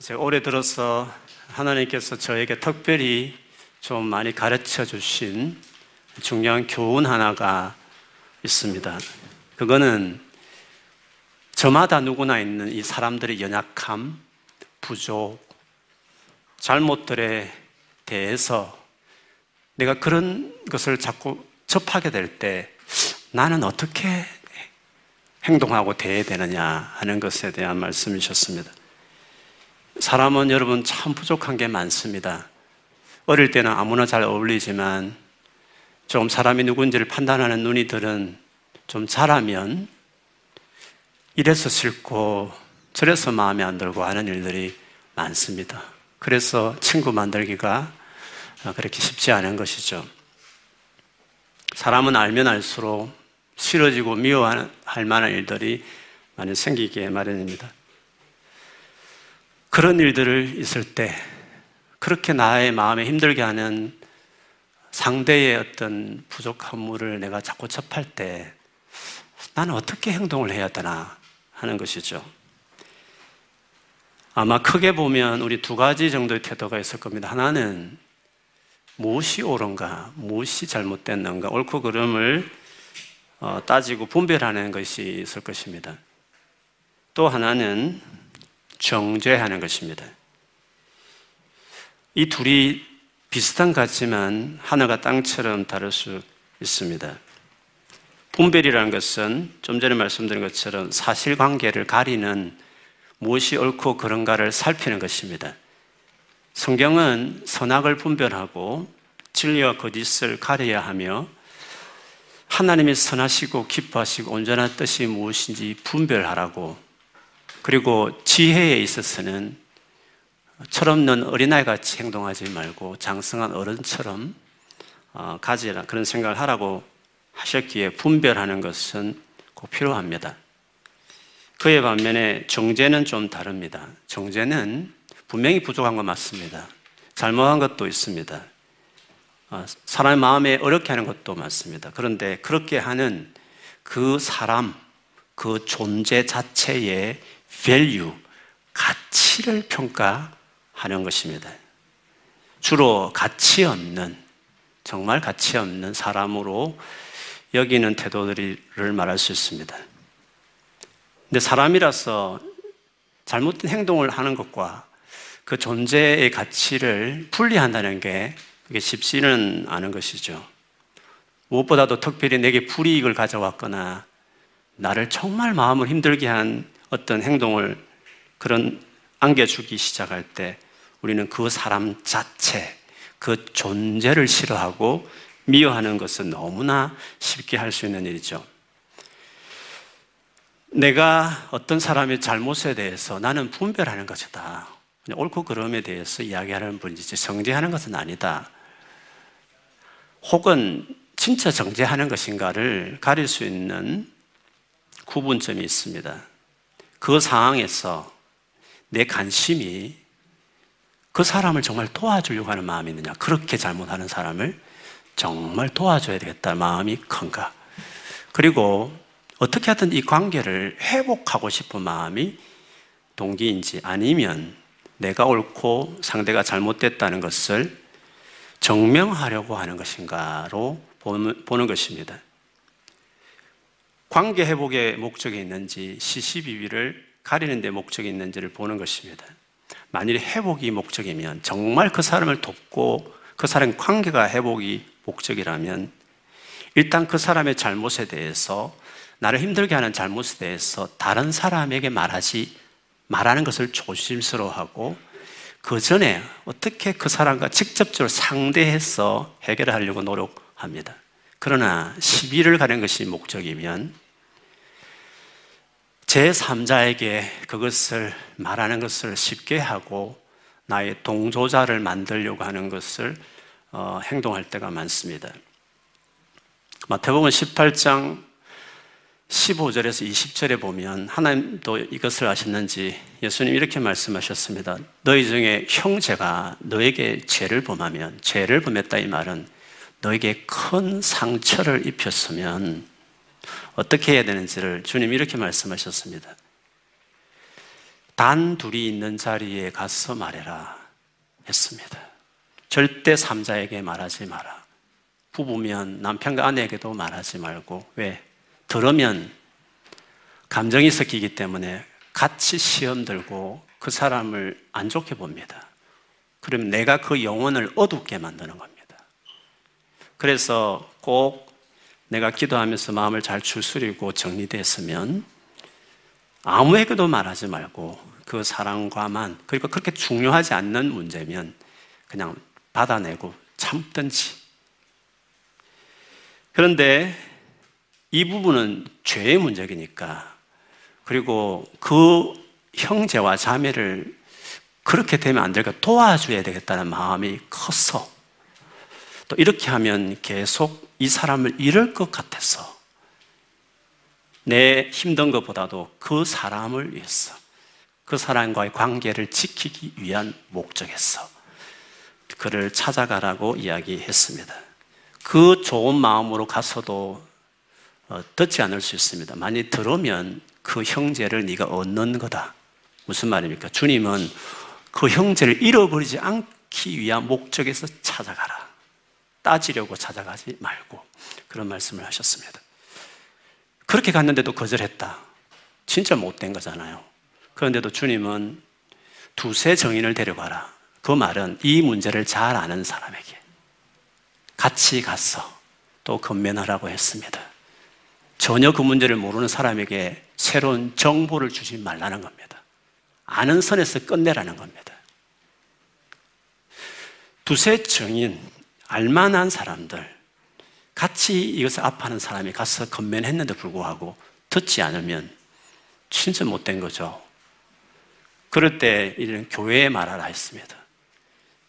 제가 올해 들어서 하나님께서 저에게 특별히 좀 많이 가르쳐 주신 중요한 교훈 하나가 있습니다. 그거는 저마다 누구나 있는 이 사람들의 연약함, 부족, 잘못들에 대해서 내가 그런 것을 자꾸 접하게 될 때 나는 어떻게 행동하고 대해야 되느냐 하는 것에 대한 말씀이셨습니다. 사람은 여러분 참 부족한 게 많습니다. 어릴 때는 아무나 잘 어울리지만 좀 사람이 누군지를 판단하는 눈이들은 좀 자라면 이래서 싫고 저래서 마음에 안 들고 하는 일들이 많습니다. 그래서 친구 만들기가 그렇게 쉽지 않은 것이죠. 사람은 알면 알수록 싫어지고 미워할 만한 일들이 많이 생기게 마련입니다. 그런 일들을 있을 때 그렇게 나의 마음에 힘들게 하는 상대의 어떤 부족함을 내가 자꾸 접할 때 나는 어떻게 행동을 해야 되나 하는 것이죠. 아마 크게 보면 우리 두 가지 정도의 태도가 있을 겁니다. 하나는 무엇이 옳은가, 무엇이 잘못됐는가, 옳고 그름을 따지고 분별하는 것이 있을 것입니다. 또 하나는 정죄하는 것입니다. 이 둘이 비슷한 것 같지만 하나가 땅처럼 다를 수 있습니다. 분별이라는 것은 좀 전에 말씀드린 것처럼 사실관계를 가리는 무엇이 옳고 그런가를 살피는 것입니다. 성경은 선악을 분별하고 진리와 거짓을 가려야 하며 하나님이 선하시고 기뻐하시고 온전한 뜻이 무엇인지 분별하라고, 그리고 지혜에 있어서는 철없는 어린아이같이 행동하지 말고 장성한 어른처럼 가지라, 그런 생각을 하라고 하셨기에 분별하는 것은 꼭 필요합니다. 그에 반면에 정죄는 좀 다릅니다. 정죄는 분명히 부족한 건 맞습니다. 잘못한 것도 있습니다. 사람의 마음에 어렵게 하는 것도 맞습니다. 그런데 그렇게 하는 그 사람, 그 존재 자체의 value, 가치를 평가하는 것입니다. 주로 가치 없는, 정말 가치 없는 사람으로 여기는 태도들을 말할 수 있습니다. 근데 사람이라서 잘못된 행동을 하는 것과 그 존재의 가치를 분리한다는 게 그게 쉽지는 않은 것이죠. 무엇보다도 특별히 내게 불이익을 가져왔거나 나를 정말 마음을 힘들게 한 어떤 행동을 그런 안겨주기 시작할 때 우리는 그 사람 자체, 그 존재를 싫어하고 미워하는 것은 너무나 쉽게 할 수 있는 일이죠. 내가 어떤 사람의 잘못에 대해서 나는 분별하는 것이다, 그냥 옳고 그름에 대해서 이야기하는 분이지 정죄하는 것은 아니다, 혹은 진짜 정죄하는 것인가를 가릴 수 있는 구분점이 있습니다. 그 상황에서 내 관심이 그 사람을 정말 도와주려고 하는 마음이 있느냐, 그렇게 잘못하는 사람을 정말 도와줘야 되겠다 마음이 큰가, 그리고 어떻게 하든 이 관계를 회복하고 싶은 마음이 동기인지, 아니면 내가 옳고 상대가 잘못됐다는 것을 증명하려고 하는 것인가로 보는 것입니다. 관계 회복의 목적이 있는지, 시시비비를 가리는 데 목적이 있는지를 보는 것입니다. 만일 회복이 목적이면, 정말 그 사람을 돕고 그 사람 관계가 회복이 목적이라면 일단 그 사람의 잘못에 대해서, 나를 힘들게 하는 잘못에 대해서 다른 사람에게 말하는 것을 조심스러워하고 그 전에 어떻게 그 사람과 직접적으로 상대해서 해결하려고 노력합니다. 그러나 시비를 가는 것이 목적이면 제3자에게 그것을 말하는 것을 쉽게 하고 나의 동조자를 만들려고 하는 것을 행동할 때가 많습니다. 마태복음 18장 15절에서 20절에 보면 하나님도 이것을 아셨는지 예수님 이렇게 말씀하셨습니다. 너희 중에 형제가 너에게 죄를 범하면, 죄를 범했다 이 말은 너에게 큰 상처를 입혔으면 어떻게 해야 되는지를 주님이 이렇게 말씀하셨습니다. 단 둘이 있는 자리에 가서 말해라 했습니다. 절대 3자에게 말하지 마라. 부부면 남편과 아내에게도 말하지 말고. 왜? 들으면 감정이 섞이기 때문에 같이 시험 들고 그 사람을 안 좋게 봅니다. 그러면 내가 그 영혼을 어둡게 만드는 겁니다. 그래서 꼭 내가 기도하면서 마음을 잘 추스리고 정리됐으면 아무에게도 말하지 말고 그 사람과만, 그리고 그렇게 중요하지 않는 문제면 그냥 받아내고 참든지. 그런데 이 부분은 죄의 문제이니까, 그리고 그 형제와 자매를 그렇게 되면 안 되니까 도와줘야 되겠다는 마음이 커서, 또 이렇게 하면 계속 이 사람을 잃을 것 같아서 내 힘든 것보다도 그 사람을 위해서, 그 사람과의 관계를 지키기 위한 목적에서 그를 찾아가라고 이야기했습니다. 그 좋은 마음으로 가서도 듣지 않을 수 있습니다. 많이 들으면 그 형제를 네가 얻는 거다. 무슨 말입니까? 주님은 그 형제를 잃어버리지 않기 위한 목적에서 찾아가라. 따지려고 찾아가지 말고, 그런 말씀을 하셨습니다. 그렇게 갔는데도 거절했다. 진짜 못된 거잖아요. 그런데도 주님은 두세 정인을 데려가라. 그 말은 이 문제를 잘 아는 사람에게 같이 가서 또 건면하라고 했습니다. 전혀 그 문제를 모르는 사람에게 새로운 정보를 주지 말라는 겁니다. 아는 선에서 끝내라는 겁니다. 두세 정인, 알만한 사람들, 같이 이것을 아파하는 사람이 가서 건면했는데 불구하고 듣지 않으면 진짜 못된 거죠. 그럴 때 이런 교회에 말하라 했습니다.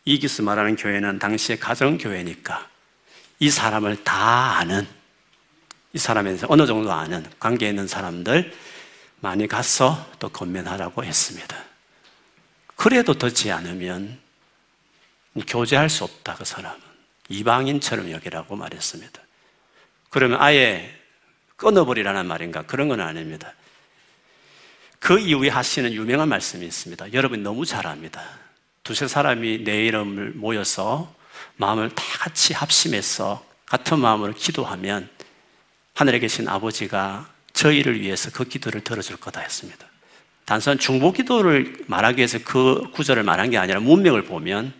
이기수 말하는 교회는 당시의 가정교회니까 이 사람을 다 아는, 이 사람에서 어느 정도 아는 관계에 있는 사람들 많이 가서 또 건면하라고 했습니다. 그래도 듣지 않으면 교제할 수 없다, 그 사람은. 이방인처럼 여기라고 말했습니다. 그러면 아예 끊어버리라는 말인가? 그런 건 아닙니다. 그 이후에 하시는 유명한 말씀이 있습니다. 여러분 너무 잘 압니다. 두세 사람이 내 이름을 모여서 마음을 다 같이 합심해서 같은 마음으로 기도하면 하늘에 계신 아버지가 저희를 위해서 그 기도를 들어줄 거다 했습니다. 단순한 중보기도를 말하기 위해서 그 구절을 말한 게 아니라 문맥을 보면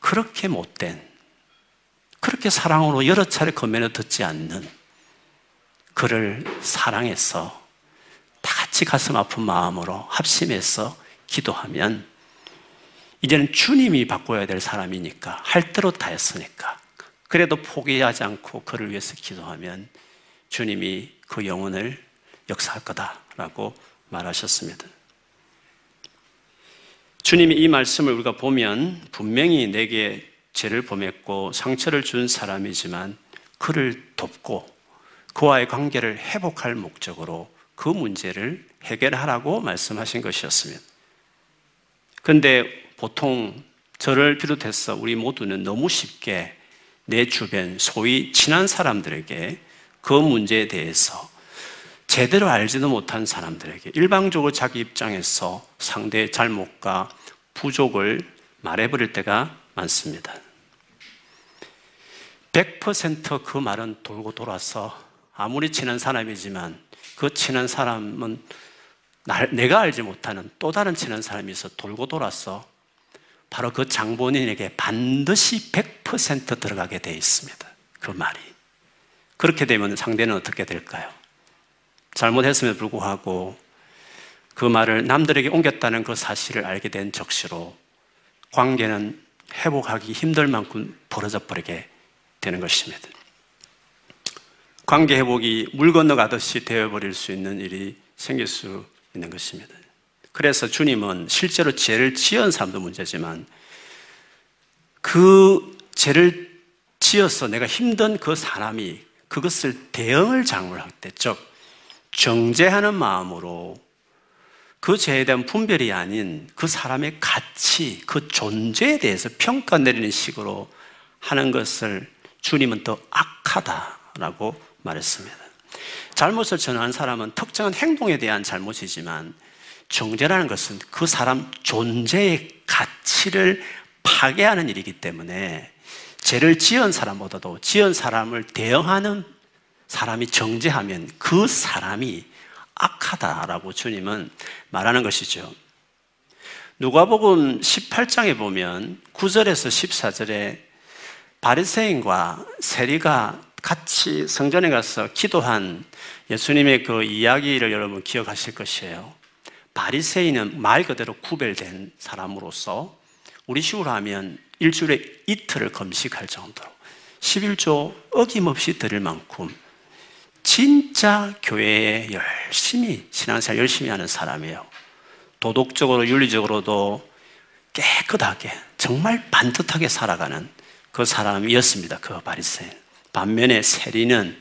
그렇게 못된, 그렇게 사랑으로 여러 차례 건면을 듣지 않는 그를 사랑해서 다 같이 가슴 아픈 마음으로 합심해서 기도하면 이제는 주님이 바꿔야 될 사람이니까, 할 대로 다 했으니까, 그래도 포기하지 않고 그를 위해서 기도하면 주님이 그 영혼을 역사할 거다라고 말하셨습니다. 주님이 이 말씀을 우리가 보면 분명히 내게 죄를 범했고 상처를 준 사람이지만 그를 돕고 그와의 관계를 회복할 목적으로 그 문제를 해결하라고 말씀하신 것이었습니다. 그런데 보통 저를 비롯해서 우리 모두는 너무 쉽게 내 주변 소위 친한 사람들에게 그 문제에 대해서 제대로 알지도 못한 사람들에게 일방적으로 자기 입장에서 상대의 잘못과 부족을 말해버릴 때가 많습니다. 100% 그 말은 돌고 돌아서 아무리 친한 사람이지만 그 친한 사람은 내가 알지 못하는 또 다른 친한 사람이 있어 돌고 돌아서 바로 그 장본인에게 반드시 100% 들어가게 돼 있습니다. 그 말이. 그렇게 되면 상대는 어떻게 될까요? 잘못했음에도 불구하고 그 말을 남들에게 옮겼다는 그 사실을 알게 된 적시로 관계는 회복하기 힘들 만큼 벌어져 버리게 되는 것입니다. 관계 회복이 물 건너가듯이 되어버릴 수 있는 일이 생길 수 있는 것입니다. 그래서 주님은 실제로 죄를 지은 사람도 문제지만 그 죄를 지어서 내가 힘든 그 사람이 그것을 대응을 잘못할 때, 즉 정죄하는 마음으로 그 죄에 대한 분별이 아닌 그 사람의 가치, 그 존재에 대해서 평가 내리는 식으로 하는 것을 주님은 더 악하다라고 말했습니다. 잘못을 전한 사람은 특정한 행동에 대한 잘못이지만 정죄라는 것은 그 사람 존재의 가치를 파괴하는 일이기 때문에 죄를 지은 사람보다도 지은 사람을 대응하는 사람이 정죄하면 그 사람이 악하다라고 주님은 말하는 것이죠. 누가복음 18장에 보면 9절에서 14절에 바리새인과 세리가 같이 성전에 가서 기도한 예수님의 그 이야기를 여러분 기억하실 것이에요. 바리새인은 말 그대로 구별된 사람으로서 우리 식으로 하면 일주일에 이틀을 금식할 정도로 11조 어김없이 드릴 만큼 진짜 교회에 열심히 신앙생활 열심히 하는 사람이에요. 도덕적으로 윤리적으로도 깨끗하게 정말 반듯하게 살아가는 그 사람이었습니다. 그 바리새인. 반면에 세리는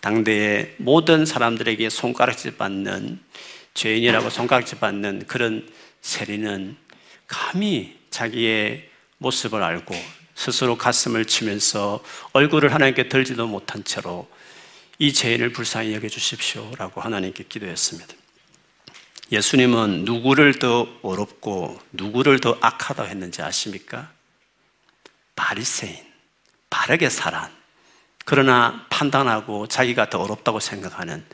당대의 모든 사람들에게 손가락질 받는 죄인이라고 손가락질 받는 그런 세리는 감히 자기의 모습을 알고 스스로 가슴을 치면서 얼굴을 하나님께 들지도 못한 채로 이 죄인을 불쌍히 여겨주십시오라고 하나님께 기도했습니다. 예수님은 누구를 더 어렵고 누구를 더 악하다고 했는지 아십니까? 바리새인, 바르게 살아 그러나 판단하고 자기가 더 어렵다고 생각하는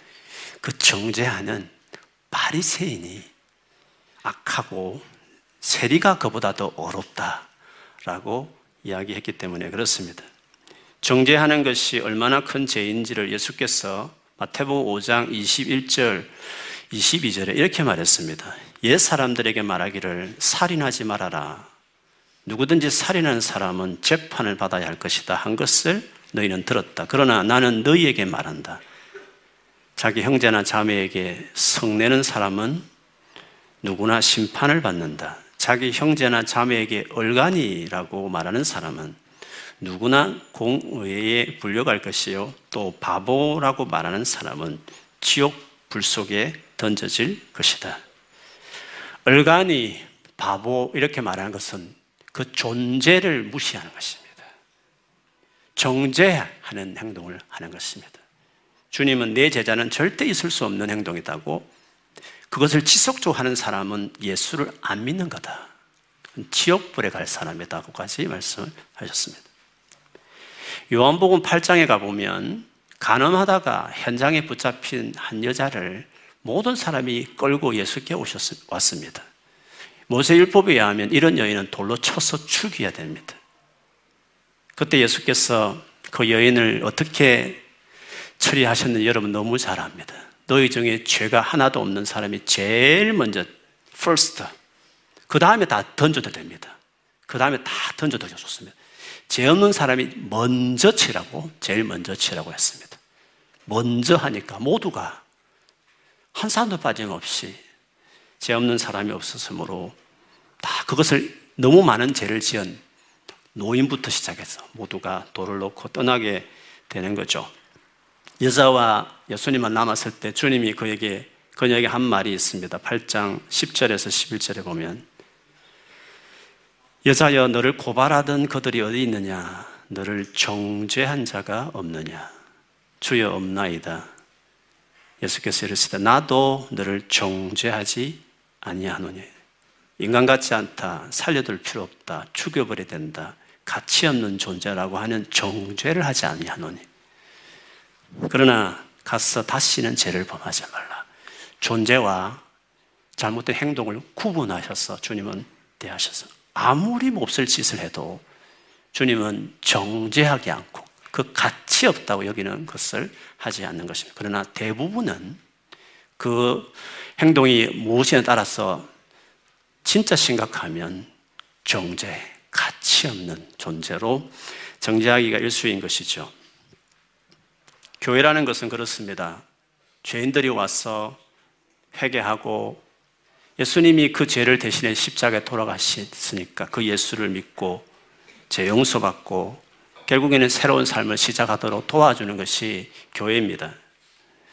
그 정죄하는 바리새인이 악하고 세리가 그보다 더 어렵다라고 이야기했기 때문에 그렇습니다. 정죄하는 것이 얼마나 큰 죄인지를 예수께서 마태복음 5장 21절 22절에 이렇게 말했습니다. 옛 사람들에게 말하기를 살인하지 말아라. 누구든지 살인하는 사람은 재판을 받아야 할 것이다 한 것을 너희는 들었다. 그러나 나는 너희에게 말한다. 자기 형제나 자매에게 성내는 사람은 누구나 심판을 받는다. 자기 형제나 자매에게 얼간이라고 말하는 사람은 누구나 공의에 불려갈 것이요 또 바보라고 말하는 사람은 지옥 불 속에 던져질 것이다. 얼간이, 바보 이렇게 말하는 것은 그 존재를 무시하는 것입니다. 정죄하는 행동을 하는 것입니다. 주님은 내 제자는 절대 있을 수 없는 행동이다고 그것을 지속적으로 하는 사람은 예수를 안 믿는 거다. 지옥불에 갈 사람이다고까지 말씀하셨습니다. 요한복음 8장에 가보면 간음하다가 현장에 붙잡힌 한 여자를 모든 사람이 끌고 예수께 왔습니다. 모세율법에 의하면 이런 여인은 돌로 쳐서 죽여야 됩니다. 그때 예수께서 그 여인을 어떻게 처리하셨는지 여러분 너무 잘 압니다. 너희 중에 죄가 하나도 없는 사람이 제일 먼저 first 그 다음에 다 던져도 됩니다. 그 다음에 다 던져도 좋습니다. 죄 없는 사람이 먼저 치라고 제일 먼저 치라고 했습니다. 먼저 하니까 모두가 한 사람도 빠짐없이 죄 없는 사람이 없었으므로 다 그것을 너무 많은 죄를 지은 노인부터 시작해서 모두가 돌을 놓고 떠나게 되는 거죠. 여자와 예수님만 남았을 때 주님이 그녀에게 한 말이 있습니다. 8장 10절에서 11절에 보면 여자여 너를 고발하던 그들이 어디 있느냐? 너를 정죄한 자가 없느냐? 주여 없나이다. 예수께서 이르시되 나도 너를 정죄하지 아니하노니 인간 같지 않다. 살려둘 필요 없다. 죽여버려야 된다. 가치 없는 존재라고 하는 정죄를 하지 아니하노니 그러나 가서 다시는 죄를 범하지 말라. 존재와 잘못된 행동을 구분하셔서 주님은 대하셔서 아무리 몹쓸 짓을 해도 주님은 정죄하지 않고 그 가치 없다고 여기는 것을 하지 않는 것입니다. 그러나 대부분은 그 행동이 무엇에 따라서 진짜 심각하면 정죄, 가치 없는 존재로 정죄하기가 일수인 것이죠. 교회라는 것은 그렇습니다. 죄인들이 와서 회개하고 예수님이 그 죄를 대신해 십자가에 돌아가셨으니까 그 예수를 믿고 죄 용서받고 결국에는 새로운 삶을 시작하도록 도와주는 것이 교회입니다.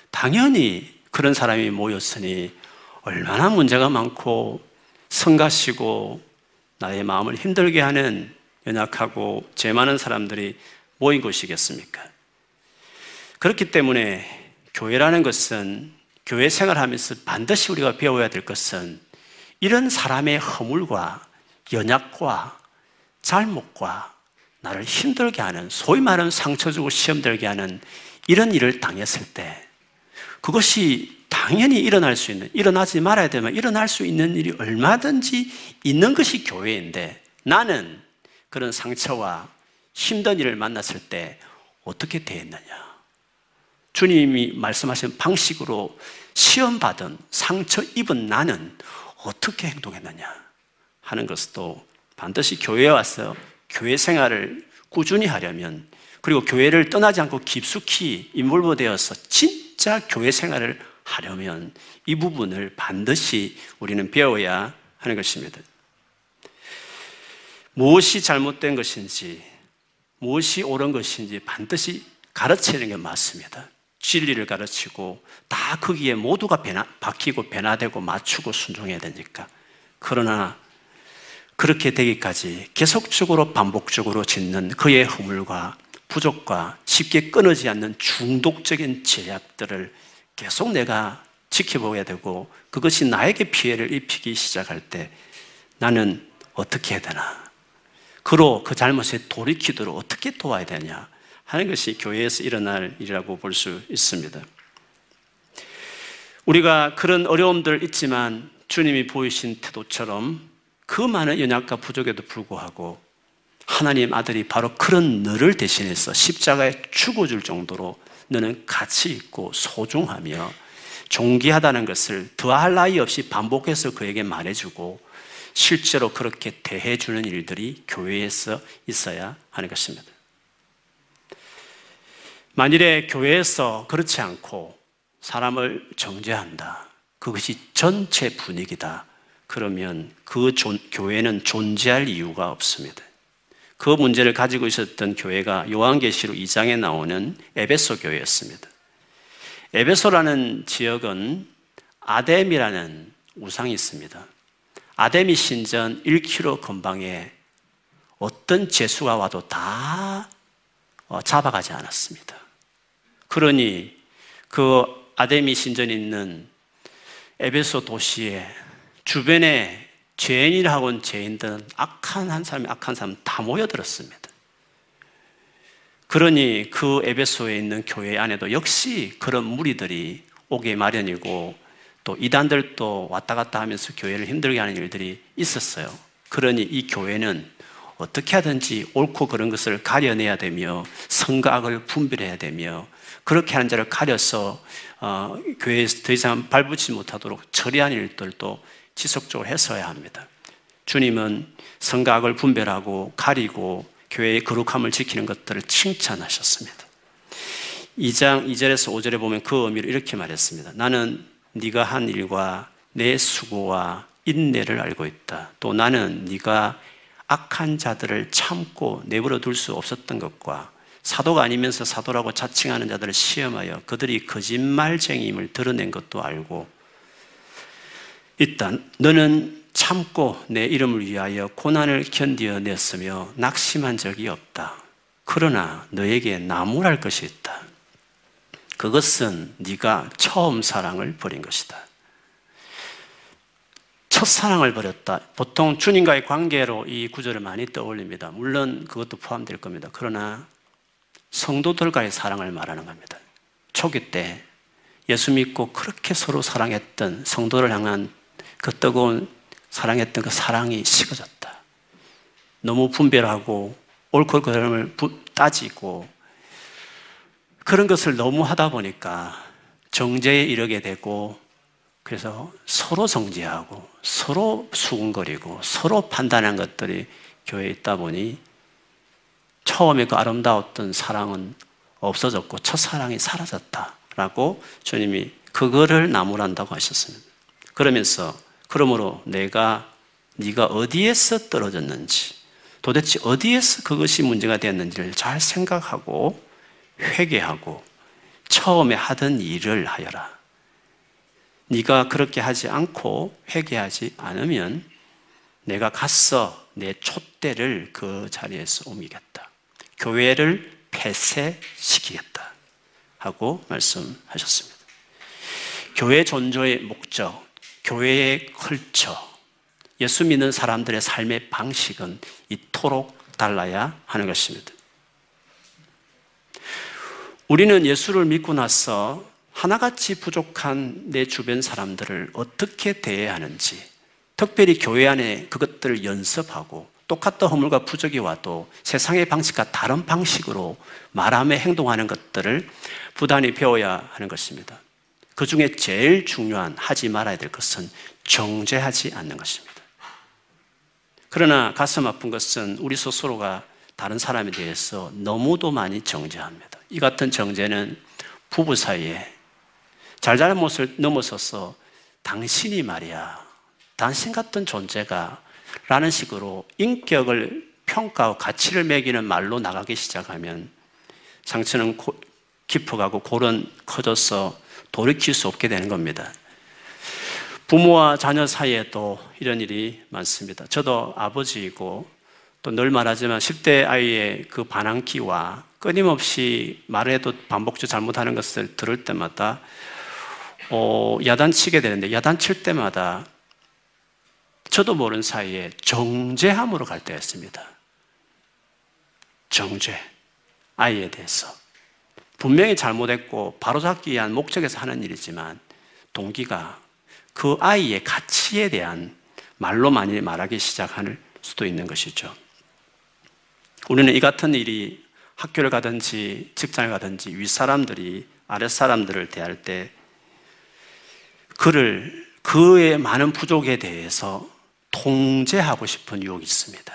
당연히 그런 사람이 모였으니 얼마나 문제가 많고 성가시고 나의 마음을 힘들게 하는 연약하고 죄 많은 사람들이 모인 곳이겠습니까? 그렇기 때문에 교회라는 것은 교회 생활하면서 반드시 우리가 배워야 될 것은 이런 사람의 허물과 연약과 잘못과 나를 힘들게 하는, 소위 말하는 상처 주고 시험 들게 하는 이런 일을 당했을 때 그것이 당연히 일어날 수 있는, 일어나지 말아야 되면 일어날 수 있는 일이 얼마든지 있는 것이 교회인데 나는 그런 상처와 힘든 일을 만났을 때 어떻게 대했느냐. 주님이 말씀하신 방식으로 시험받은, 상처 입은 나는 어떻게 행동했느냐 하는 것도 반드시 교회에 와서 교회 생활을 꾸준히 하려면, 그리고 교회를 떠나지 않고 깊숙이 인볼브되어서 진짜 교회 생활을 하려면 이 부분을 반드시 우리는 배워야 하는 것입니다. 무엇이 잘못된 것인지, 무엇이 옳은 것인지 반드시 가르치는 게 맞습니다. 진리를 가르치고 다 거기에 모두가 바뀌고 변화되고 맞추고 순종해야 되니까. 그러나 그렇게 되기까지 계속적으로 반복적으로 짓는 그의 허물과 부족과 쉽게 끊어지지 않는 중독적인 제약들을 계속 내가 지켜보게 되고 그것이 나에게 피해를 입히기 시작할 때 나는 어떻게 해야 되나? 그로 그 잘못에 돌이키도록 어떻게 도와야 되냐 하는 것이 교회에서 일어날 일이라고 볼 수 있습니다. 우리가 그런 어려움들 있지만 주님이 보이신 태도처럼 그 많은 연약과 부족에도 불구하고 하나님 아들이 바로 그런 너를 대신해서 십자가에 죽어줄 정도로 너는 가치 있고 소중하며 존귀하다는 것을 더할 나위 없이 반복해서 그에게 말해주고 실제로 그렇게 대해주는 일들이 교회에서 있어야 하는 것입니다. 만일에 교회에서 그렇지 않고 사람을 정죄한다, 그것이 전체 분위기다, 그러면 그 교회는 존재할 이유가 없습니다. 그 문제를 가지고 있었던 교회가 요한계시록 2장에 나오는 에베소 교회였습니다. 에베소라는 지역은 아데미라는 우상이 있습니다. 아데미 신전 1km 근방에 어떤 죄수가 와도 다 잡아가지 않았습니다. 그러니 그 아데미 신전이 있는 에베소 도시에 주변에 죄인이라고 한 죄인들은 악한 사람 다 모여들었습니다. 그러니 그 에베소에 있는 교회 안에도 역시 그런 무리들이 오게 마련이고 또 이단들도 왔다 갔다 하면서 교회를 힘들게 하는 일들이 있었어요. 그러니 이 교회는 어떻게 하든지 옳고 그른 것을 가려내야 되며 선과 악을 분별해야 되며 그렇게 하는 자를 가려서 교회에서 더 이상 발붙이지 못하도록 처리하는 일들도 지속적으로 했어야 합니다. 주님은 선과 악을 분별하고 가리고 교회의 거룩함을 지키는 것들을 칭찬하셨습니다. 2장 2절에서 5절에 보면 그 의미로 이렇게 말했습니다. 나는 네가 한 일과 내 수고와 인내를 알고 있다. 또 나는 네가 악한 자들을 참고 내버려 둘 수 없었던 것과 사도가 아니면서 사도라고 자칭하는 자들을 시험하여 그들이 거짓말쟁이임을 드러낸 것도 알고 있다. 너는 참고 내 이름을 위하여 고난을 견디어냈으며 낙심한 적이 없다. 그러나 너에게 나무랄 것이 있다. 그것은 네가 처음 사랑을 버린 것이다. 첫사랑을 버렸다. 보통 주님과의 관계로 이 구절을 많이 떠올립니다. 물론 그것도 포함될 겁니다. 그러나 성도들과의 사랑을 말하는 겁니다. 초기 때 예수 믿고 그렇게 서로 사랑했던 성도를 향한 그 뜨거운 사랑했던 그 사랑이 식어졌다. 너무 분별하고 옳고 그름을 따지고 그런 것을 너무 하다 보니까 정죄에 이르게 되고 그래서 서로 정죄하고 서로 수군거리고 서로 판단한 것들이 교회에 있다 보니 처음에 그 아름다웠던 사랑은 없어졌고 첫사랑이 사라졌다라고 주님이 그거를 나무란다고 하셨습니다. 그러면서 그러므로 네가 어디에서 떨어졌는지 도대체 어디에서 그것이 문제가 되었는지를 잘 생각하고 회개하고 처음에 하던 일을 하여라. 네가 그렇게 하지 않고 회개하지 않으면 내가 가서 내 촛대를 그 자리에서 옮기겠다. 교회를 폐쇄시키겠다 하고 말씀하셨습니다. 교회 존재의 목적, 교회의 컬처, 예수 믿는 사람들의 삶의 방식은 이토록 달라야 하는 것입니다. 우리는 예수를 믿고 나서 하나같이 부족한 내 주변 사람들을 어떻게 대해야 하는지, 특별히 교회 안에 그것들을 연습하고 똑같은 허물과 부족이 와도 세상의 방식과 다른 방식으로 말하며 행동하는 것들을 부단히 배워야 하는 것입니다. 그 중에 제일 중요한 하지 말아야 될 것은 정죄하지 않는 것입니다. 그러나 가슴 아픈 것은 우리 스스로가 다른 사람에 대해서 너무도 많이 정죄합니다. 이 같은 정죄는 부부 사이에 잘잘못을 넘어서서 당신이 말이야, 당신 같은 존재가 라는 식으로 인격을 평가하고 가치를 매기는 말로 나가기 시작하면 상처는 깊어가고 골은 커져서 돌이킬 수 없게 되는 겁니다. 부모와 자녀 사이에도 이런 일이 많습니다. 저도 아버지이고 또 늘 말하지만 10대 아이의 그 반항기와 끊임없이 말해도 반복적으로 잘못하는 것을 들을 때마다 야단치게 되는데, 야단칠 때마다 저도 모르는 사이에 정죄함으로 갈 때가 있습니다. 정죄, 아이에 대해서. 분명히 잘못했고 바로잡기 위한 목적에서 하는 일이지만 동기가 그 아이의 가치에 대한 말로 많이 말하기 시작할 수도 있는 것이죠. 우리는 이 같은 일이 학교를 가든지 직장을 가든지 윗사람들이 아랫사람들을 대할 때 그의 많은 부족에 대해서 통제하고 싶은 유혹이 있습니다.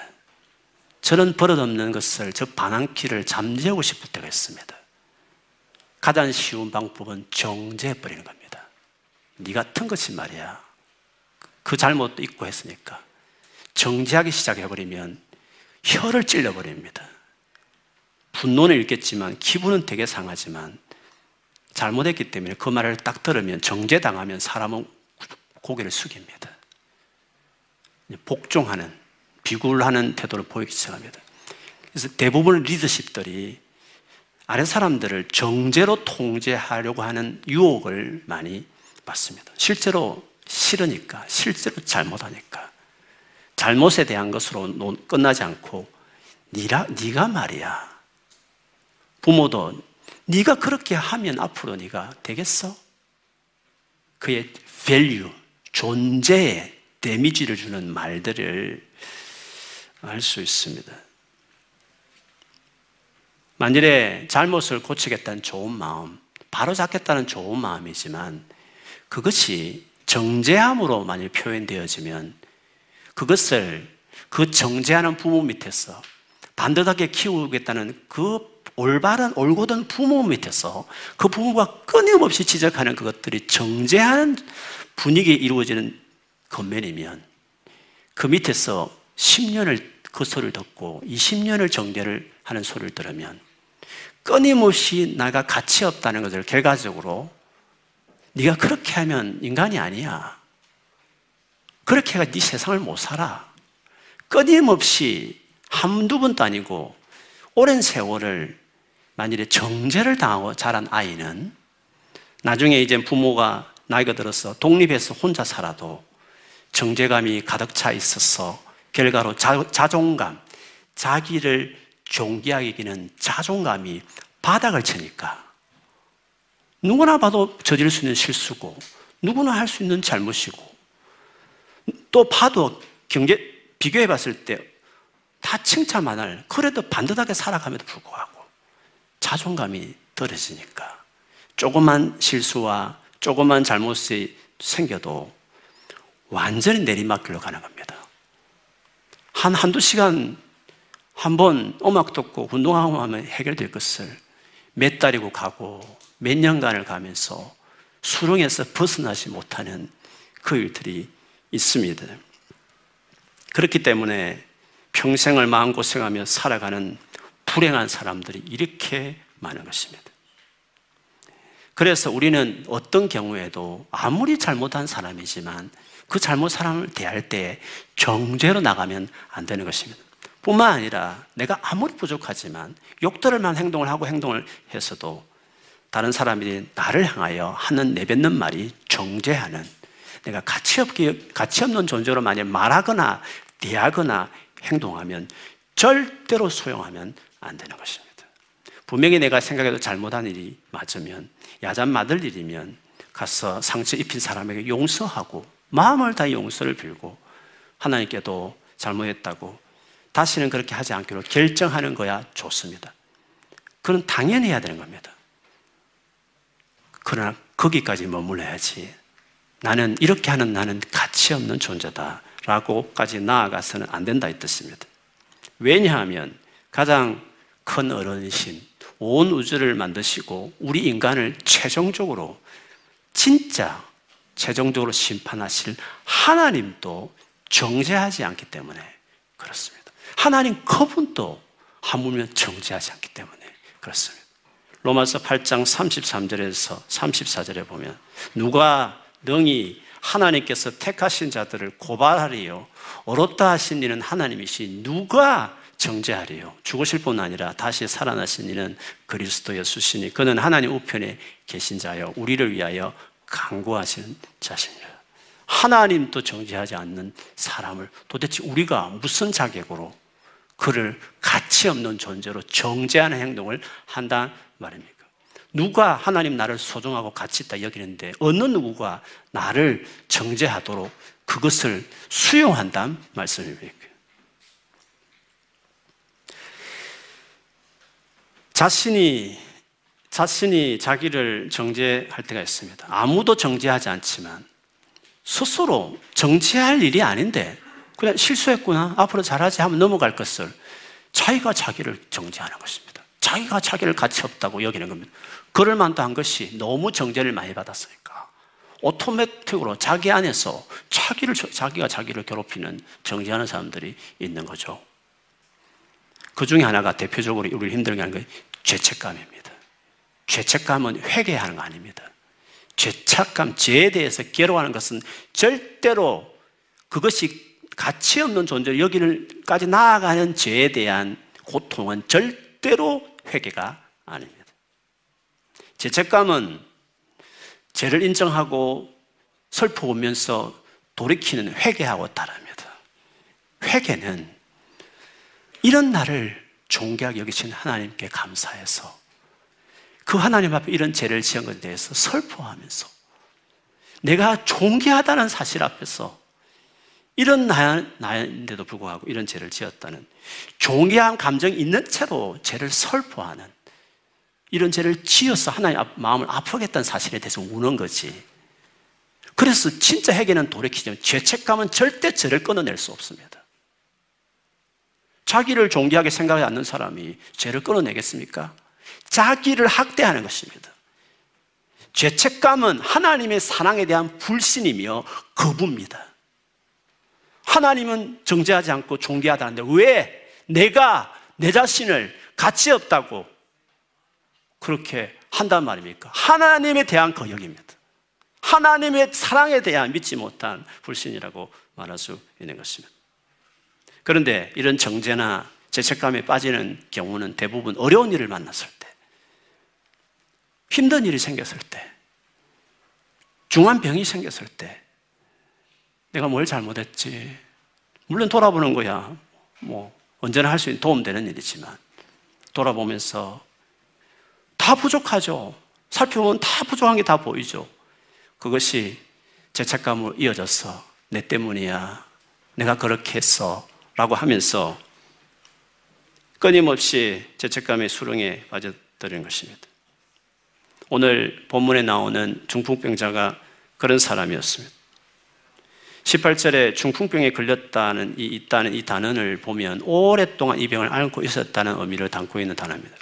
저는 버릇없는 것을, 저 반항기를 잠재우고 싶을 때가 있습니다. 가장 쉬운 방법은 정죄해버리는 겁니다. 네 같은 것이 말이야, 그 잘못도 있고 했으니까. 정죄하기 시작해버리면 혀를 찔러버립니다. 분노는 일겠지만 기분은 되게 상하지만 잘못했기 때문에 그 말을 딱 들으면, 정죄당하면 사람은 고개를 숙입니다. 복종하는, 비굴하는 태도를 보이기 시작합니다. 그래서 대부분의 리더십들이 아래 사람들을 정죄로 통제하려고 하는 유혹을 많이 받습니다. 실제로 싫으니까, 실제로 잘못하니까. 잘못에 대한 것으로 끝나지 않고 네가 말이야. 부모도 네가 그렇게 하면 앞으로 네가 되겠어? 그의 밸류, 존재에 데미지를 주는 말들을 알 수 있습니다. 만일에 잘못을 고치겠다는 좋은 마음, 바로잡겠다는 좋은 마음이지만 그것이 정죄함으로 많이 표현되어지면, 그것을 그 정죄하는 부모 밑에서 반듯하게 키우겠다는 그 올바른 올곧은 부모 밑에서 그 부모가 끊임없이 지적하는 그것들이 정죄한 분위기에 이루어지는 겉면이면, 그 밑에서 10년을 그 소리를 듣고 20년을 정죄를 하는 소리를 들으면 끊임없이 나가 가치 없다는 것을 결과적으로, 네가 그렇게 하면 인간이 아니야, 그렇게 해가 네 세상을 못 살아, 끊임없이 한두 번도 아니고 오랜 세월을 만일에 정죄를 당하고 자란 아이는 나중에 이제 부모가 나이가 들어서 독립해서 혼자 살아도 정죄감이 가득 차 있어서 결과로 자존감, 자기를 존귀하기에는 자존감이 바닥을 치니까 누구나 봐도 저질 수 있는 실수고 누구나 할 수 있는 잘못이고, 또 봐도 비교해 봤을 때 다 칭찬만 할, 그래도 반듯하게 살아감에도 불구하고 자존감이 떨어지니까 조그만 실수와 조그만 잘못이 생겨도 완전히 내리막길로 가는 겁니다. 한두 시간 한 번 음악 듣고 운동하고 하면 해결될 것을 몇 달이고 가고 몇 년간을 가면서 수렁에서 벗어나지 못하는 그 일들이 있습니다. 그렇기 때문에 평생을 마음고생하며 살아가는 불행한 사람들이 이렇게 많은 것입니다. 그래서 우리는 어떤 경우에도 아무리 잘못한 사람이지만 그 잘못 사람을 대할 때 정죄로 나가면 안 되는 것입니다. 뿐만 아니라 내가 아무리 부족하지만 욕들을 만 행동을 하고 행동을 해서도 다른 사람이 나를 향하여 하는 내뱉는 말이 정죄하는, 내가 가치 없는 존재로 만약 말하거나 대하거나 행동하면 절대로 소용하면 안 되는 것입니다. 분명히 내가 생각해도 잘못한 일이 맞으면, 야단 맞을 일이면 가서 상처 입힌 사람에게 용서하고 마음을 다해 용서를 빌고 하나님께도 잘못했다고 다시는 그렇게 하지 않기로 결정하는 거야 좋습니다. 그건 당연히 해야 되는 겁니다. 그러나 거기까지 머물러야지 나는 이렇게 하는 나는 가치 없는 존재다 라고까지 나아가서는 안 된다 이 뜻입니다. 왜냐하면 가장 큰 어른이신 온 우주를 만드시고 우리 인간을 최종적으로 진짜 최종적으로 심판하실 하나님도 정죄하지 않기 때문에 그렇습니다. 하나님 그분도 하물며 정죄하지 않기 때문에 그렇습니다. 로마서 8장 33절에서 34절에 보면 누가 능히 하나님께서 택하신 자들을 고발하리요 어렵다 하신 이는 하나님이시 누가 정죄하리요 죽으실 뿐 아니라 다시 살아나신 이는 그리스도 예수시니 그는 하나님 우편에 계신 자여 우리를 위하여 강구하시는 자신이라. 하나님도 정죄하지 않는 사람을 도대체 우리가 무슨 자격으로 그를 가치 없는 존재로 정죄하는 행동을 한단 말입니까? 누가 하나님 나를 소중하고 가치 있다 여기는데 어느 누구가 나를 정죄하도록 그것을 수용한단 말씀입니까? 자신이 자기를 정죄할 때가 있습니다. 아무도 정죄하지 않지만 스스로 정죄할 일이 아닌데 그냥 실수했구나 앞으로 잘하지 하면 넘어갈 것을 자기가 자기를 정죄하는 것입니다. 자기가 자기를 가치 없다고 여기는 겁니다. 그럴 만도 한 것이 너무 정죄를 많이 받았으니까 오토매틱으로 자기 안에서 자기가 자기를 괴롭히는 정죄하는 사람들이 있는 거죠. 그 중에 하나가 대표적으로 우리를 힘들게 하는 게 죄책감입니다. 죄책감은 회개하는 거 아닙니다. 죄책감, 죄에 대해서 괴로워하는 것은 절대로 그것이 가치 없는 존재로 여기까지 나아가는 죄에 대한 고통은 절대로 회개가 아닙니다. 죄책감은 죄를 인정하고 슬퍼오면서 돌이키는 회개하고 다릅니다. 회개는 이런 나를 존귀하게 여기신 하나님께 감사해서 그 하나님 앞에 이런 죄를 지은 것에 대해서 슬퍼하면서 내가 존귀하다는 사실 앞에서 이런 나인데도 불구하고 이런 죄를 지었다는 존귀한 감정이 있는 채로 죄를 슬퍼하는 이런 죄를 지어서 하나님 마음을 아프겠다는 사실에 대해서 우는 거지. 그래서 진짜 회개는 돌이키지만 죄책감은 절대 죄를 끊어낼 수 없습니다. 자기를 존귀하게 생각하지 않는 사람이 죄를 끊어내겠습니까? 자기를 학대하는 것입니다. 죄책감은 하나님의 사랑에 대한 불신이며 거부입니다. 하나님은 정죄하지 않고 존귀하다는데 왜 내가 내 자신을 가치 없다고 그렇게 한단 말입니까? 하나님에 대한 거역입니다. 하나님의 사랑에 대한 믿지 못한 불신이라고 말할 수 있는 것입니다. 그런데 이런 정죄나 죄책감에 빠지는 경우는 대부분 어려운 일을 만났을 때, 힘든 일이 생겼을 때, 중한 병이 생겼을 때 내가 뭘 잘못했지? 물론 돌아보는 거야. 언제나 할 수 있는 도움되는 일이지만 돌아보면서 다 부족하죠. 살펴보면 다 부족한 게 다 보이죠. 그것이 죄책감으로 이어져서 내 때문이야, 내가 그렇게 했어 라고 하면서 끊임없이 죄책감의 수렁에 빠져들인 것입니다. 오늘 본문에 나오는 중풍병자가 그런 사람이었습니다. 18절에 중풍병에 걸렸다는 이 단어를 보면 오랫동안 이 병을 앓고 있었다는 의미를 담고 있는 단어입니다.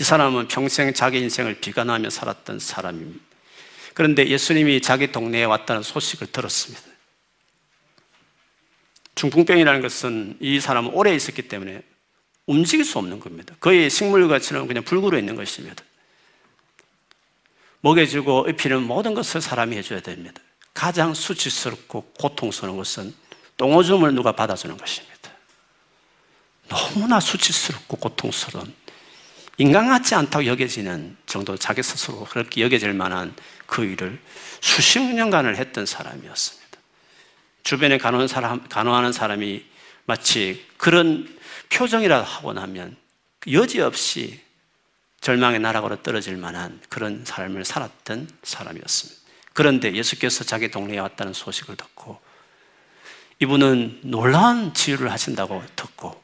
이 사람은 평생 자기 인생을 비관하며 살았던 사람입니다. 그런데 예수님이 자기 동네에 왔다는 소식을 들었습니다. 중풍병이라는 것은 이 사람은 오래 있었기 때문에 움직일 수 없는 겁니다. 거의 식물과처럼 그냥 불구로 있는 것입니다. 먹여주고 입히는 모든 것을 사람이 해줘야 됩니다. 가장 수치스럽고 고통스러운 것은 똥오줌을 누가 받아주는 것입니다. 너무나 수치스럽고 고통스러운 인간 같지 않다고 여겨지는 정도 자기 스스로 그렇게 여겨질 만한 그 일을 수십 년간을 했던 사람이었습니다. 주변에 간호하는 사람이 마치 그런 표정이라도 하고 나면 여지없이 절망의 나락으로 떨어질 만한 그런 삶을 살았던 사람이었습니다. 그런데 예수께서 자기 동네에 왔다는 소식을 듣고 이분은 놀라운 치유를 하신다고 듣고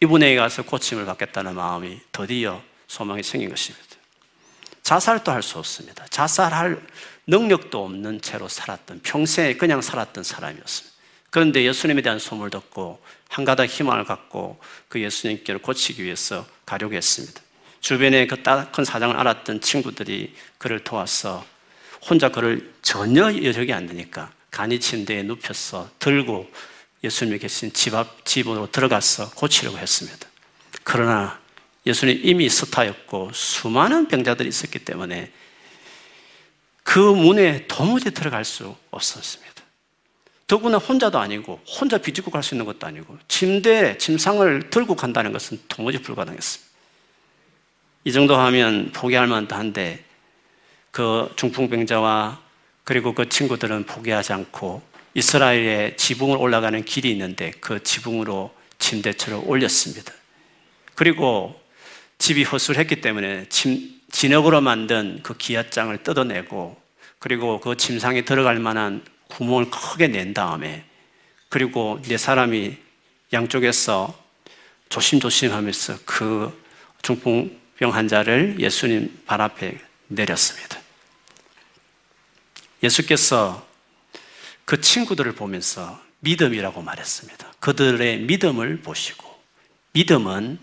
이분에게 가서 고침을 받겠다는 마음이 드디어 소망이 생긴 것입니다. 자살도 할 수 없습니다. 자살할 능력도 없는 채로 살았던, 평생에 그냥 살았던 사람이었습니다. 그런데 예수님에 대한 소문을 듣고 한 가닥 희망을 갖고 그 예수님께를 고치기 위해서 가려고 했습니다. 주변에 그 큰 사정을 알았던 친구들이 그를 도와서 혼자 그를 전혀 여력이 안 되니까 간이 침대에 눕혀서 들고 예수님이 계신 집으로 들어가서 고치려고 했습니다. 그러나 예수님 이미 스타였고 수많은 병자들이 있었기 때문에 그 문에 도무지 들어갈 수 없었습니다. 더구나 혼자도 아니고 혼자 비집고 갈 수 있는 것도 아니고 침대에 침상을 들고 간다는 것은 도무지 불가능했습니다. 이 정도 하면 포기할 만도 한데 그 중풍병자와 그리고 그 친구들은 포기하지 않고 이스라엘의 지붕을 올라가는 길이 있는데 그 지붕으로 침대처럼 올렸습니다. 그리고 집이 허술했기 때문에 진흙으로 만든 그 기왓장을 뜯어내고 그리고 그 침상에 들어갈 만한 구멍을 크게 낸 다음에 그리고 네 사람이 양쪽에서 조심조심 하면서 그 중풍병 환자를 예수님 발 앞에 내렸습니다. 예수께서 그 친구들을 보면서 믿음이라고 말했습니다. 그들의 믿음을 보시고 믿음은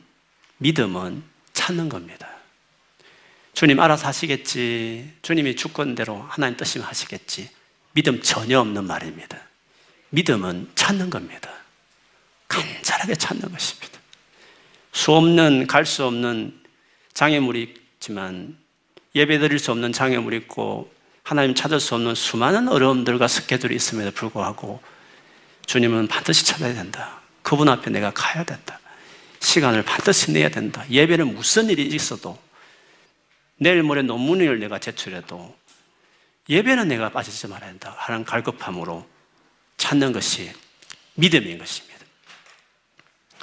찾는 겁니다. 주님 알아서 하시겠지, 주님이 주권대로 하나님 뜻이면 하시겠지, 믿음 전혀 없는 말입니다. 믿음은 찾는 겁니다. 간절하게 찾는 것입니다. 갈 수 없는 장애물이 있지만 예배드릴 수 없는 장애물이 있고 하나님 찾을 수 없는 수많은 어려움들과 스케줄이 있음에도 불구하고 주님은 반드시 찾아야 된다. 그분 앞에 내가 가야 된다. 시간을 반드시 내야 된다. 예배는 무슨 일이 있어도 내일 모레 논문을 내가 제출해도 예배는 내가 빠지지 말아야 한다 하는 갈급함으로 찾는 것이 믿음인 것입니다.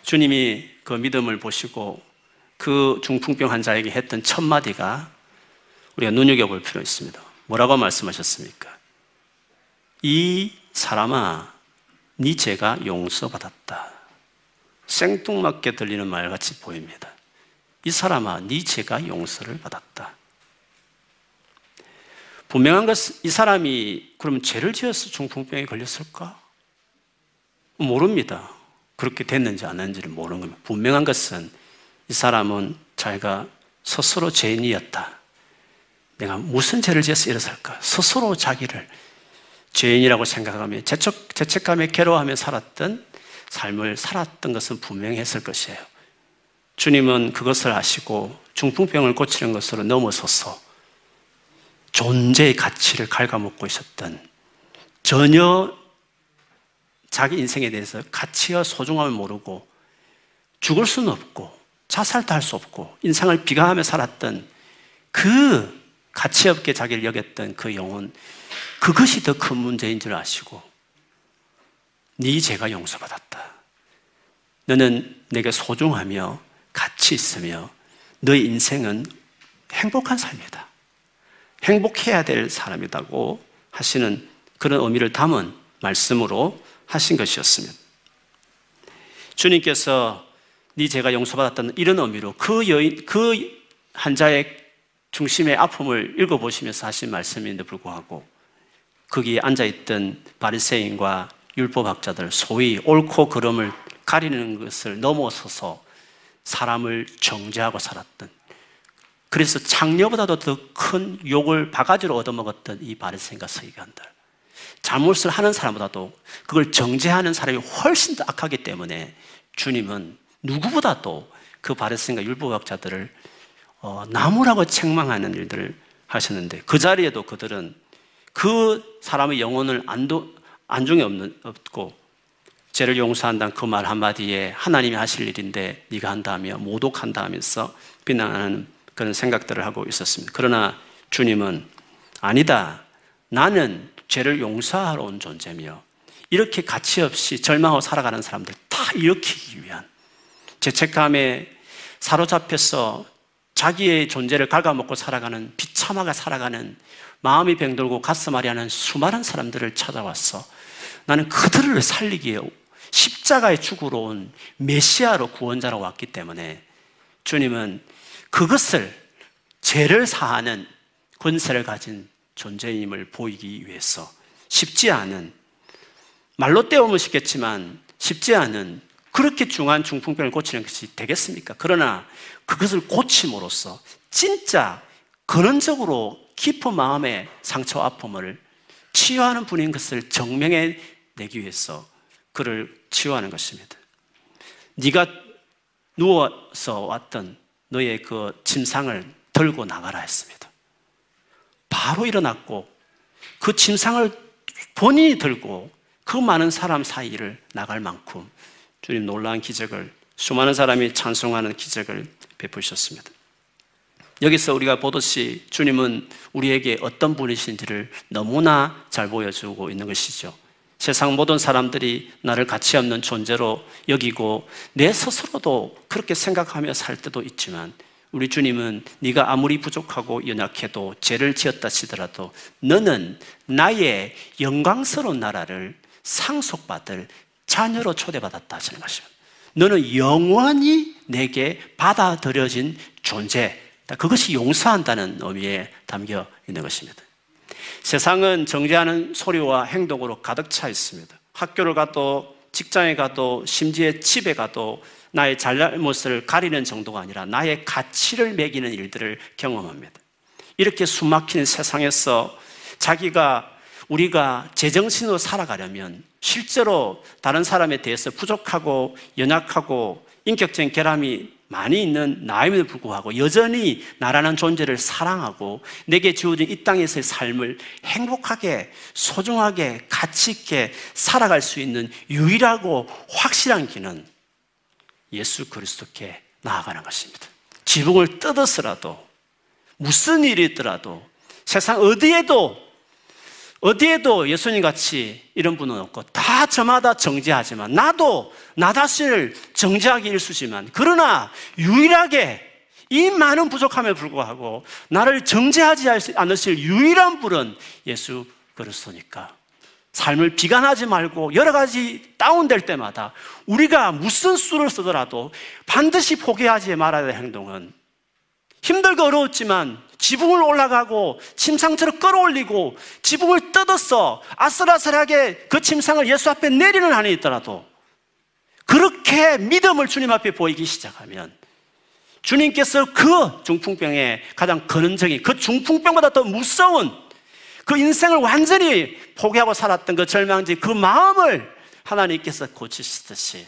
주님이 그 믿음을 보시고 그 중풍병 환자에게 했던 첫 마디가 우리가 눈여겨볼 필요가 있습니다. 뭐라고 말씀하셨습니까? 이 사람아, 네 죄가 용서받았다. 생뚱맞게 들리는 말같이 보입니다. 이 사람아, 네 죄가 용서를 받았다. 분명한 것은 이 사람이 그럼 죄를 지어서 중풍병에 걸렸을까? 모릅니다. 그렇게 됐는지 안 했는지를 모르는 겁니다. 분명한 것은 이 사람은 자기가 스스로 죄인이었다. 내가 무슨 죄를 지어서 일어설까? 스스로 자기를 죄인이라고 생각하며 죄책감에 괴로워하며 살았던 삶을 살았던 것은 분명했을 것이에요. 주님은 그것을 아시고 중풍병을 고치는 것으로 넘어서서 존재의 가치를 갉아먹고 있었던, 전혀 자기 인생에 대해서 가치와 소중함을 모르고 죽을 수는 없고 자살도 할 수 없고 인생을 비관하며 살았던 그 가치 없게 자기를 여겼던 그 영혼, 그것이 더 큰 문제인 줄 아시고 네 죄가 용서받았다. 너는 내게 소중하며 가치 있으며 너의 인생은 행복한 삶이다. 행복해야 될 사람이라고 하시는 그런 의미를 담은 말씀으로 하신 것이었습니다. 주님께서 네 죄가 용서받았다는 이런 의미로 그 환자의 중심의 아픔을 읽어보시면서 하신 말씀인데도 불구하고 거기에 앉아있던 바리새인과 율법학자들, 소위 옳고 그름을 가리는 것을 넘어서서 사람을 정죄하고 살았던, 그래서 창녀보다도 더 큰 욕을 바가지로 얻어먹었던 이 바리새인과 서기관들, 잘못을 하는 사람보다도 그걸 정죄하는 사람이 훨씬 더 악하기 때문에 주님은 누구보다도 그 바리새인과 율법학자들을 나무라고 책망하는 일들을 하셨는데 그 자리에도 그들은 그 사람의 영혼을 안중에 없고 죄를 용서한다는 그 말 한마디에 하나님이 하실 일인데 네가 한다며 모독한다 하면서 비난하는 그런 생각들을 하고 있었습니다. 그러나 주님은 아니다. 나는 죄를 용서하러 온 존재며 이렇게 가치없이 절망하고 살아가는 사람들 다 일으키기 위한 죄책감에 사로잡혀서 자기의 존재를 갉아먹고 살아가는 비참하게 살아가는 마음이 병들고 가슴 아리하는 수많은 사람들을 찾아왔어. 나는 그들을 살리기에 십자가에 죽으러 온 메시아로 구원자로 왔기 때문에 주님은 그것을 죄를 사하는 권세를 가진 존재임을 보이기 위해서 쉽지 않은 말로 때우면 쉽겠지만 쉽지 않은 그렇게 중한 중풍병을 고치는 것이 되겠습니까? 그러나 그것을 고침으로써 진짜 근원적으로 깊은 마음의 상처와 아픔을 치유하는 분인 것을 증명해 내기 위해서 그를 치유하는 것입니다. 네가 누워서 왔던 너의 그 침상을 들고 나가라 했습니다. 바로 일어났고 그 침상을 본인이 들고 그 많은 사람 사이를 나갈 만큼 주님 놀라운 기적을 수많은 사람이 찬송하는 기적을 베푸셨습니다. 여기서 우리가 보듯이 주님은 우리에게 어떤 분이신지를 너무나 잘 보여주고 있는 것이죠. 세상 모든 사람들이 나를 가치 없는 존재로 여기고 내 스스로도 그렇게 생각하며 살 때도 있지만 우리 주님은 네가 아무리 부족하고 연약해도 죄를 지었다 치더라도 너는 나의 영광스러운 나라를 상속받을 자녀로 초대받았다 하시는 것입니다. 너는 영원히 내게 받아들여진 존재, 그것이 용서한다는 의미에 담겨 있는 것입니다. 세상은 정죄하는 소리와 행동으로 가득 차 있습니다. 학교를 가도 직장에 가도 심지어 집에 가도 나의 잘못을 가리는 정도가 아니라 나의 가치를 매기는 일들을 경험합니다. 이렇게 숨막히는 세상에서 우리가 제정신으로 살아가려면 실제로 다른 사람에 대해서 부족하고 연약하고 인격적인 결함이 많이 있는 나임에도 불구하고 여전히 나라는 존재를 사랑하고 내게 주어진 이 땅에서의 삶을 행복하게 소중하게 가치 있게 살아갈 수 있는 유일하고 확실한 길은 예수 그리스도께 나아가는 것입니다. 지붕을 뜯어서라도 무슨 일이 있더라도 세상 어디에도 예수님같이 이런 분은 없고 다 저마다 정죄하지만 나도 나 자신을 정죄하기 일쑤지만 그러나 유일하게 이 많은 부족함에 불구하고 나를 정죄하지 않으실 유일한 분은 예수 그리스도니까 삶을 비관하지 말고 여러 가지 다운될 때마다 우리가 무슨 수를 쓰더라도 반드시 포기하지 말아야 될 행동은 힘들고 어려웠지만 지붕을 올라가고 침상처럼 끌어올리고 지붕을 뜯어서 아슬아슬하게 그 침상을 예수 앞에 내리는 한이 있더라도 그렇게 믿음을 주님 앞에 보이기 시작하면 주님께서 그 중풍병의 가장 근원적인 그 중풍병보다 더 무서운 그 인생을 완전히 포기하고 살았던 그 절망지 그 마음을 하나님께서 고치시듯이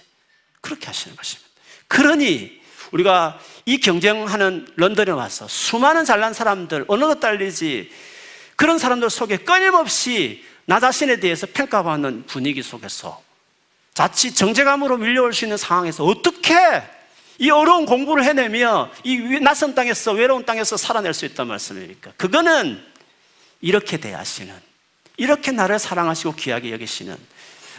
그렇게 하시는 것입니다. 그러니 우리가 이 경쟁하는 런던에 와서 수많은 잘난 사람들, 언어도 딸리지 그런 사람들 속에 끊임없이 나 자신에 대해서 평가받는 분위기 속에서 자칫 정죄감으로 밀려올 수 있는 상황에서 어떻게 이 어려운 공부를 해내며 이 낯선 땅에서 외로운 땅에서 살아낼 수 있단 말씀입니까? 그거는 이렇게 대하시는 이렇게 나를 사랑하시고 귀하게 여기시는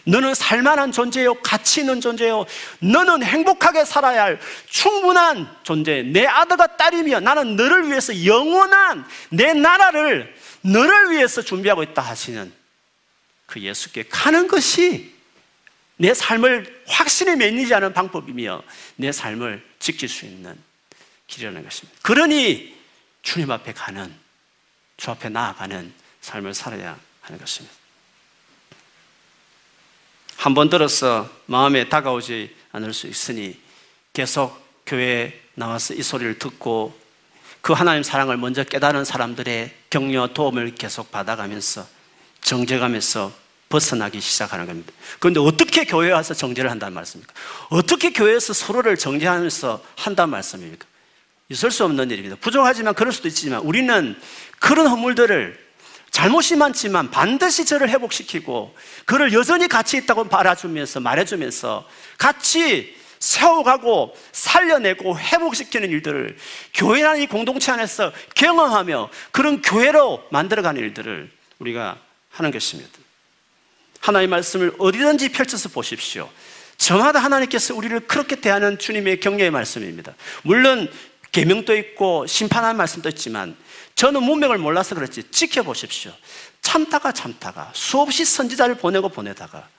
너는 살만한 존재요, 가치 있는 존재요, 너는 행복하게 살아야 할 충분한 존재, 내 아들과 딸이며 나는 너를 위해서 영원한 내 나라를 너를 위해서 준비하고 있다 하시는 그 예수께 가는 것이 내 삶을 확실히 맺지 않은 방법이며 내 삶을 지킬 수 있는 길이라는 것입니다. 그러니 주님 앞에 가는, 주 앞에 나아가는 삶을 살아야 하는 것입니다. 한 번 들어서 마음에 다가오지 않을 수 있으니 계속 교회에 나와서 이 소리를 듣고 그 하나님 사랑을 먼저 깨달은 사람들의 격려와 도움을 계속 받아가면서 정죄감에서 벗어나기 시작하는 겁니다. 그런데 어떻게 교회에 와서 정죄를 한단 말씀입니까? 어떻게 교회에서 서로를 정죄하면서 한단 말씀입니까? 있을 수 없는 일입니다. 부족하지만 그럴 수도 있지만 우리는 그런 허물들을 잘못이 많지만 반드시 저를 회복시키고 그를 여전히 가치 있다고 말해주면서 같이 세워가고 살려내고 회복시키는 일들을 교회라는 이 공동체 안에서 경험하며 그런 교회로 만들어가는 일들을 우리가 하는 것입니다. 하나님의 말씀을 어디든지 펼쳐서 보십시오. 저마다 하나님께서 우리를 그렇게 대하는 주님의 격려의 말씀입니다. 물론 계명도 있고 심판하는 말씀도 있지만 저는 문맥을 몰라서 그렇지 지켜보십시오. 참다가 수없이 선지자를 보내다가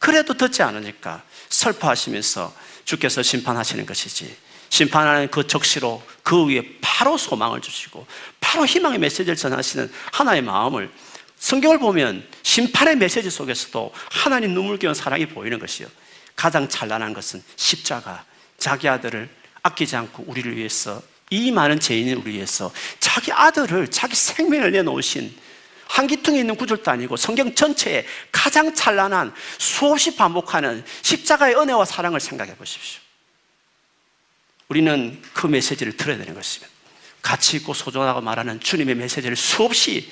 그래도 듣지 않으니까 설파하시면서 주께서 심판하시는 것이지, 심판하는 그 적시로 그 위에 바로 소망을 주시고 바로 희망의 메시지를 전하시는 하나의 마음을, 성경을 보면 심판의 메시지 속에서도 하나님 눈물겨운 사랑이 보이는 것이요, 가장 찬란한 것은 십자가, 자기 아들을 아끼지 않고 우리를 위해서, 이 많은 죄인을 위해서 자기 아들을, 자기 생명을 내놓으신, 한 기퉁에 있는 구절도 아니고 성경 전체에 가장 찬란한, 수없이 반복하는 십자가의 은혜와 사랑을 생각해 보십시오. 우리는 그 메시지를 들어야 되는 것입니다. 가치 있고 소중하다고 말하는 주님의 메시지를 수없이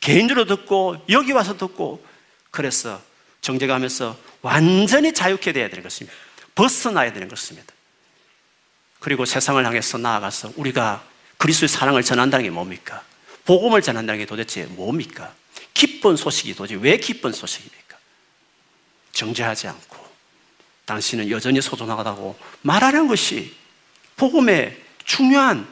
개인적으로 듣고 여기 와서 듣고, 그래서 정죄하면서 완전히 자유케 돼야 되는 것입니다. 벗어나야 되는 것입니다. 그리고 세상을 향해서 나아가서 우리가 그리스도의 사랑을 전한다는 게 뭡니까? 복음을 전한다는 게 도대체 뭡니까? 기쁜 소식이 도대체 왜 기쁜 소식입니까? 정죄하지 않고 당신은 여전히 소중하다고 말하는 것이 복음의 중요한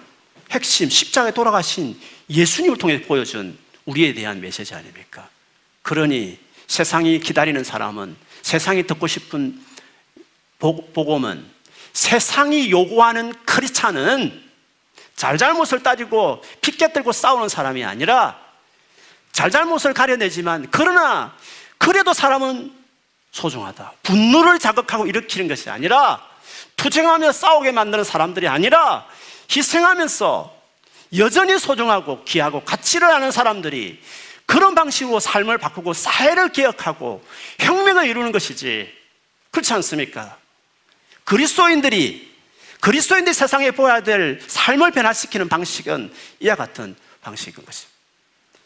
핵심, 십자가에 돌아가신 예수님을 통해 보여준 우리에 대한 메시지 아닙니까? 그러니 세상이 기다리는 사람은, 세상이 듣고 싶은 복음은, 세상이 요구하는 크리스찬은 잘잘못을 따지고 핏대 들고 싸우는 사람이 아니라, 잘잘못을 가려내지만 그러나 그래도 사람은 소중하다, 분노를 자극하고 일으키는 것이 아니라, 투쟁하며 싸우게 만드는 사람들이 아니라, 희생하면서 여전히 소중하고 귀하고 가치를 아는 사람들이, 그런 방식으로 삶을 바꾸고 사회를 개혁하고 혁명을 이루는 것이지, 그렇지 않습니까? 그리스도인들이 세상에 보여야 될 삶을 변화시키는 방식은 이와 같은 방식인 것입니다.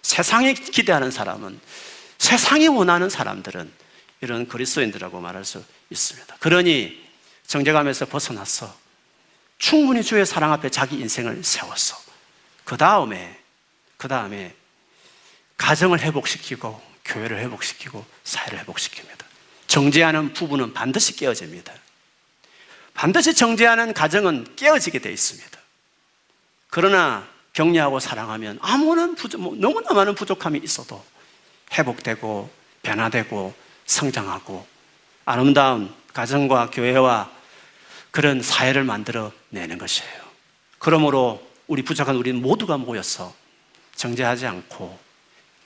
세상이 기대하는 사람은, 세상이 원하는 사람들은 이런 그리스도인들이라고 말할 수 있습니다. 그러니 정죄감에서 벗어나서 충분히 주의 사랑 앞에 자기 인생을 세워서 그 다음에 가정을 회복시키고 교회를 회복시키고 사회를 회복시킵니다. 정죄하는 부부는 반드시 깨어집니다. 반드시 정죄하는 가정은 깨어지게 되어 있습니다. 그러나 격려하고 사랑하면 너무나 많은 부족함이 있어도 회복되고 변화되고 성장하고 아름다운 가정과 교회와 그런 사회를 만들어내는 것이에요. 그러므로 우리 부족한 우리는 모두가 모여서 정죄하지 않고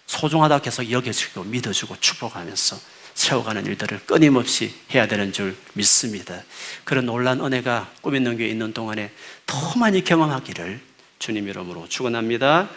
소중하다 계속 여겨주고 믿어주고 축복하면서 세워가는 일들을 끊임없이 해야 되는 줄 믿습니다. 그런 놀라운 은혜가 꿈 있는 교회에 있는 동안에 더 많이 경험하기를 주님 이름으로 축원합니다.